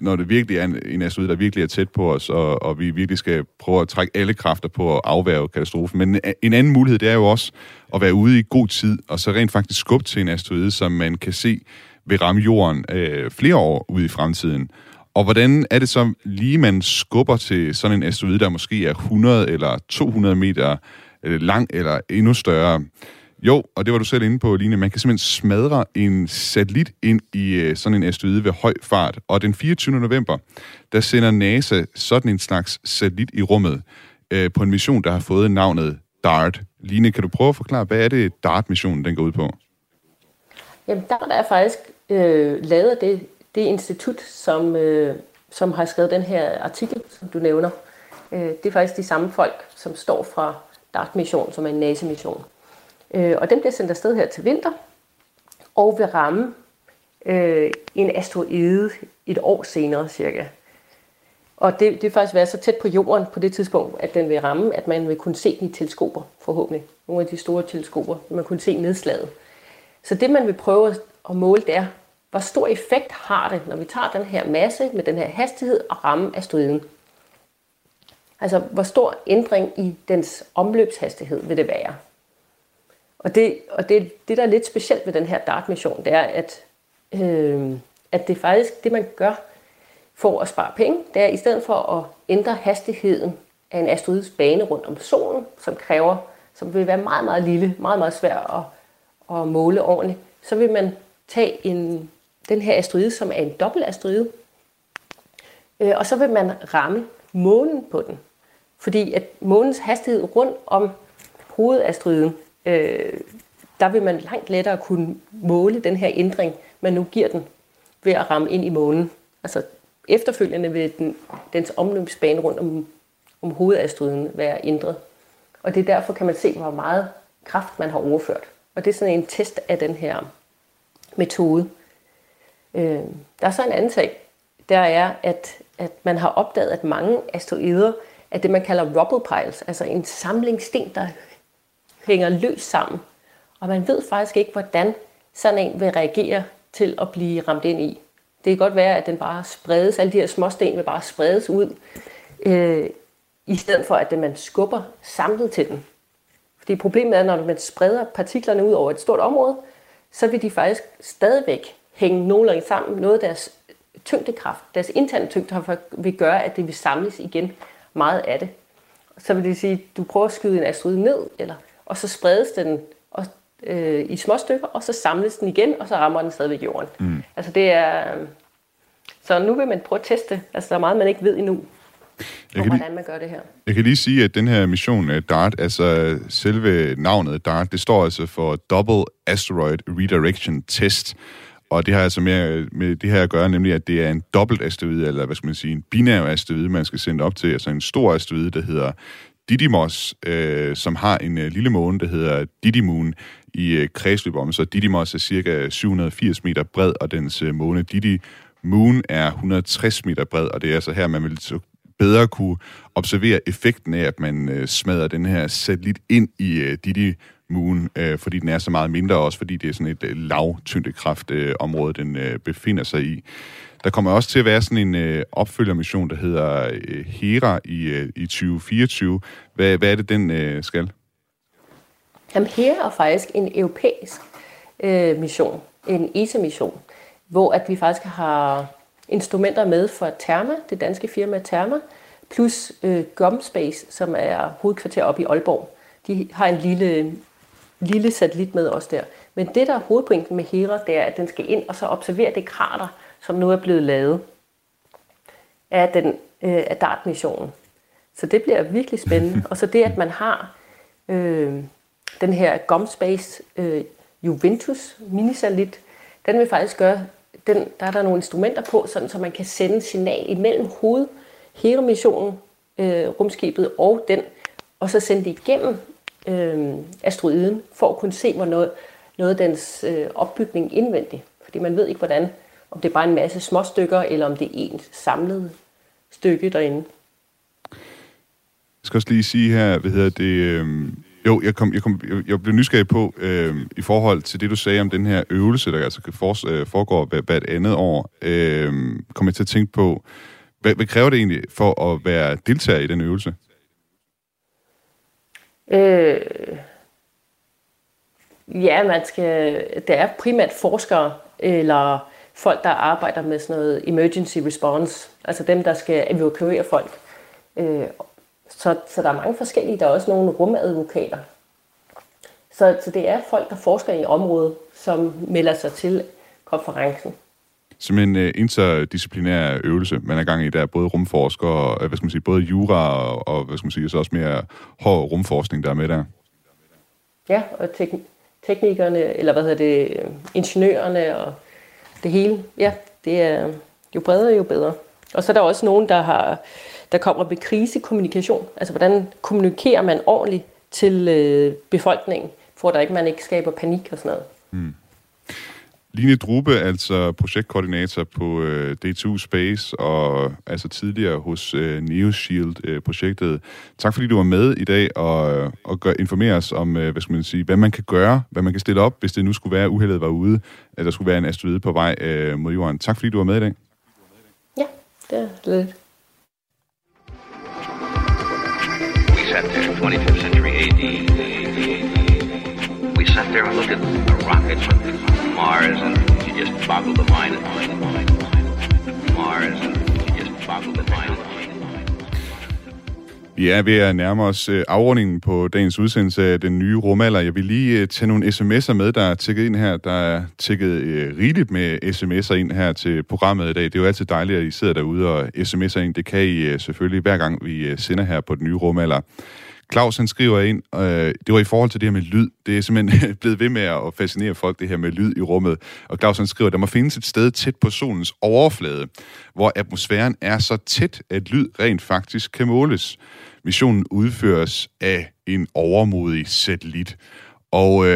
når det virkelig er en asteroide, der virkelig er tæt på os, og vi virkelig skal prøve at trække alle kræfter på at afværge katastrofen. Men en anden mulighed, det er jo også at være ude i god tid, og så rent faktisk skubbe til en asteroide, som man kan se vil ramme jorden flere år ude i fremtiden. Og hvordan er det så lige, man skubber til sådan en asteroide, der måske er 100 eller 200 meter lang eller endnu større? Jo, og det var du selv inde på, Line, man kan simpelthen smadre en satellit ind i sådan en asteroide ved høj fart. Og den 24. november, der sender NASA sådan en slags satellit i rummet på en mission, der har fået navnet DART. Line, kan du prøve at forklare, hvad er det DART-missionen, den går ud på? Jamen, DART er faktisk lavet af det institut, som har skrevet den her artikel, som du nævner. Det er faktisk de samme folk, som står fra DART-mission, som er en NASA-mission. Og den bliver sendt afsted her til vinter, og vil ramme en asteroide et år senere cirka. Og det vil faktisk være så tæt på jorden på det tidspunkt, at den vil ramme, at man vil kunne se den i teleskoper, forhåbentlig. Nogle af de store teleskoper, man kunne se nedslaget. Så det, man vil prøve at måle, det er, hvor stor effekt har det, når vi tager den her masse med den her hastighed og rammer asteroiden? Altså, hvor stor ændring i dens omløbshastighed vil det være? Og det der er lidt specielt ved den her DART-mission, det er, at det faktisk, det man gør for at spare penge, det er, i stedet for at ændre hastigheden af en asteroides bane rundt om solen, som vil være meget, meget lille, meget, meget svær at måle ordentligt, så vil man tage den her asteroide, som er en dobbeltasteroide, og så vil man ramme månen på den. Fordi at månens hastighed rundt om hovedasteroiden, der vil man langt lettere kunne måle den her ændring, man nu giver den ved at ramme ind i månen. Altså efterfølgende vil dens omløbsbane rundt om hovedasteroiden være ændret. Og det er derfor, kan man se, hvor meget kraft man har overført. Og det er sådan en test af den her metode. Der er så en anden ting. Der er, at man har opdaget, at mange asteroider er det, man kalder rubble piles. Altså en samling sten, der hænger løs sammen. Og man ved faktisk ikke, hvordan sådan en vil reagere til at blive ramt ind i. Det kan godt være, at den bare spredes. Alle de her småsten vil bare spredes ud. I stedet for, at man skubber samlet til den. Fordi problemet er, når man spreder partiklerne ud over et stort område, så vil de faktisk stadigvæk hænge nogenlunde sammen. Noget af deres tyngdekraft, deres interne tyngdekraft, vil gøre, at det vil samles igen meget af det. Så vil det sige, at du prøver at skyde en asteroide ned, og så spredes den i små stykker, og så samles den igen, og så rammer den stadigvæk jorden. Mm. Altså det er... Så nu vil man prøve at teste. Altså der er meget, man ikke ved endnu. Hvordan man gør det her. Jeg kan lige sige, at den her mission DART, altså selve navnet DART, det står altså for Double Asteroid Redirection Test. Og det har altså mere med det her at gøre, nemlig at det er en dobbeltasteroide, eller hvad skal man sige, en binær asteroide, man skal sende op til. Altså en stor asteroide, der hedder Didymos, som har en lille måne, der hedder Didymoon, i kredsløb om. Så Didymos er cirka 780 meter bred, og dens måne Didymoon er 160 meter bred, og det er altså her, man vil bedre kunne observere effekten af, at man smadrer den her satellit ind i Didymoon, fordi den er så meget mindre, også fordi det er sådan et lavtyndekraftområde, den befinder sig i. Der kommer også til at være sådan en opfølgermission, der hedder Hera i 2024. Hvad er det, den skal? Jamen, Hera er faktisk en europæisk mission, en ESA-mission, hvor at vi faktisk har instrumenter med for Therma, det danske firma Therma, plus GomSpace, som er hovedkvarter oppe i Aalborg. De har en lille satellit med også der. Men det, der er hovedpointen med Hera, det er, at den skal ind og så observere det krater, som nu er blevet lavet af af DART-missionen. Så det bliver virkelig spændende. Og så det, at man har den her GomSpace Juventus minisatellit, den vil faktisk gøre... Der er der nogle instrumenter på, sådan, så man kan sende signal imellem Hera-missionen, rumskibet og den, og så sende det igennem asteroiden, for at kunne se, hvor noget af dens opbygning indvendigt. Fordi man ved ikke, hvordan, om det er bare en masse små stykker, eller om det er en samlet stykke derinde. Jeg skal også lige sige her, jeg blev nysgerrig på i forhold til det, du sagde om den her øvelse, der altså foregår hvert andet år. Kom jeg til at tænke på, hvad kræver det egentlig for at være deltager i den øvelse? Ja, der er primært forskere eller folk, der arbejder med sådan noget emergency response. Altså dem, der skal evakuere folk. Så der er mange forskellige. Der er også nogle rumadvokater. Så det er folk, der forsker i området, som melder sig til konferencen. Som en interdisciplinær øvelse, man er gang i, der er både rumforskere, både jura og så også mere hård rumforskning, der er med der. Ja, og teknikerne, eller ingeniørerne og det hele. Ja, det er jo bredere, jo bedre. Og så er der også nogen, der kommer med krisekommunikation. Altså, hvordan kommunikerer man ordentligt til befolkningen, for at man ikke skaber panik og sådan noget. Mm. Line Drube, altså projektkoordinator på DTU Space, og altså tidligere hos Neoshield-projektet. Tak fordi du var med i dag og informerer os om, hvad man kan gøre, hvad man kan stille op, hvis det nu skulle være uheldet derude, at der skulle være en asteroide på vej mod jorden. Tak fordi du var med i dag. Ja, det er lidt. We sat there in 25th century AD. We sat there and looked at the rockets from Mars, and you just boggled the mind. Mars, and you just boggled the mind. Vi er ved at nærme os afrundingen på dagens udsendelse af Den Nye Rumalder. Jeg vil lige tage nogle sms'er med, der er tækket ind her. Der er tækket rigeligt med sms'er ind her til programmet i dag. Det er jo altid dejligt, at I sidder derude og sms'er ind. Det kan I selvfølgelig hver gang, vi sender her på Den Nye Rumalder. Claus, han skriver ind, det var i forhold til det her med lyd. Det er simpelthen blevet ved med at fascinere folk, det her med lyd i rummet. Og Claus, han skriver, der må findes et sted tæt på solens overflade, hvor atmosfæren er så tæt, at lyd rent faktisk kan måles. Missionen udføres af en overmodig satellit. Og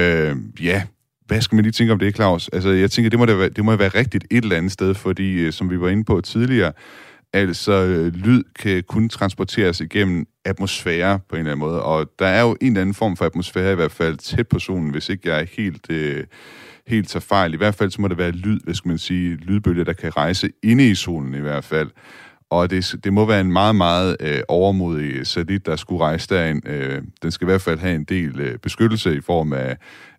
ja, hvad skal man lige tænke om det, Claus? Altså, jeg tænker, det må være rigtigt et eller andet sted, fordi som vi var inde på tidligere, altså, lyd kan kun transporteres igennem atmosfære på en eller anden måde, og der er jo en eller anden form for atmosfære i hvert fald tæt på solen, hvis ikke jeg er helt tager fejl. I hvert fald så må det være lyd, hvad skal man sige, lydbølger, der kan rejse inde i solen i hvert fald. Og det må være en meget, meget overmodig satellit, der skulle rejse derind. Den skal i hvert fald have en del beskyttelse i form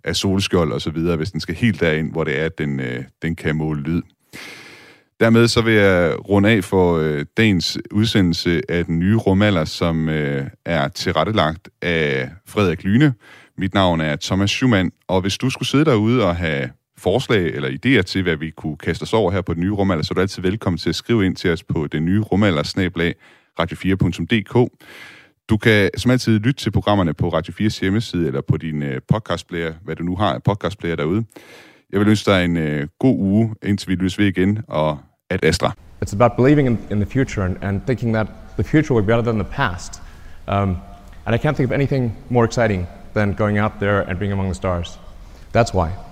af solskjold og så videre, hvis den skal helt derind, hvor det er, at den kan måle lyd. Dermed så vil jeg runde af for dagens udsendelse af Den Nye Rumalder, som er tilrettelagt af Frederik Lyne. Mit navn er Thomas Schumann, og hvis du skulle sidde derude og have forslag eller idéer til, hvad vi kunne kaste os over her på Den Nye Rumalder, så er du altid velkommen til at skrive ind til os på dennyerumalder@radio4.dk. Du kan som altid lytte til programmerne på Radio 4's hjemmeside eller på din podcastplayer, hvad du nu har af podcastplayer derude. Jeg vil ønske dig en god uge, indtil vi lyttes ved igen, og at Astra. It's about believing in the future and thinking that the future will be better than the past. And I can't think of anything more exciting than going out there and being among the stars. That's why.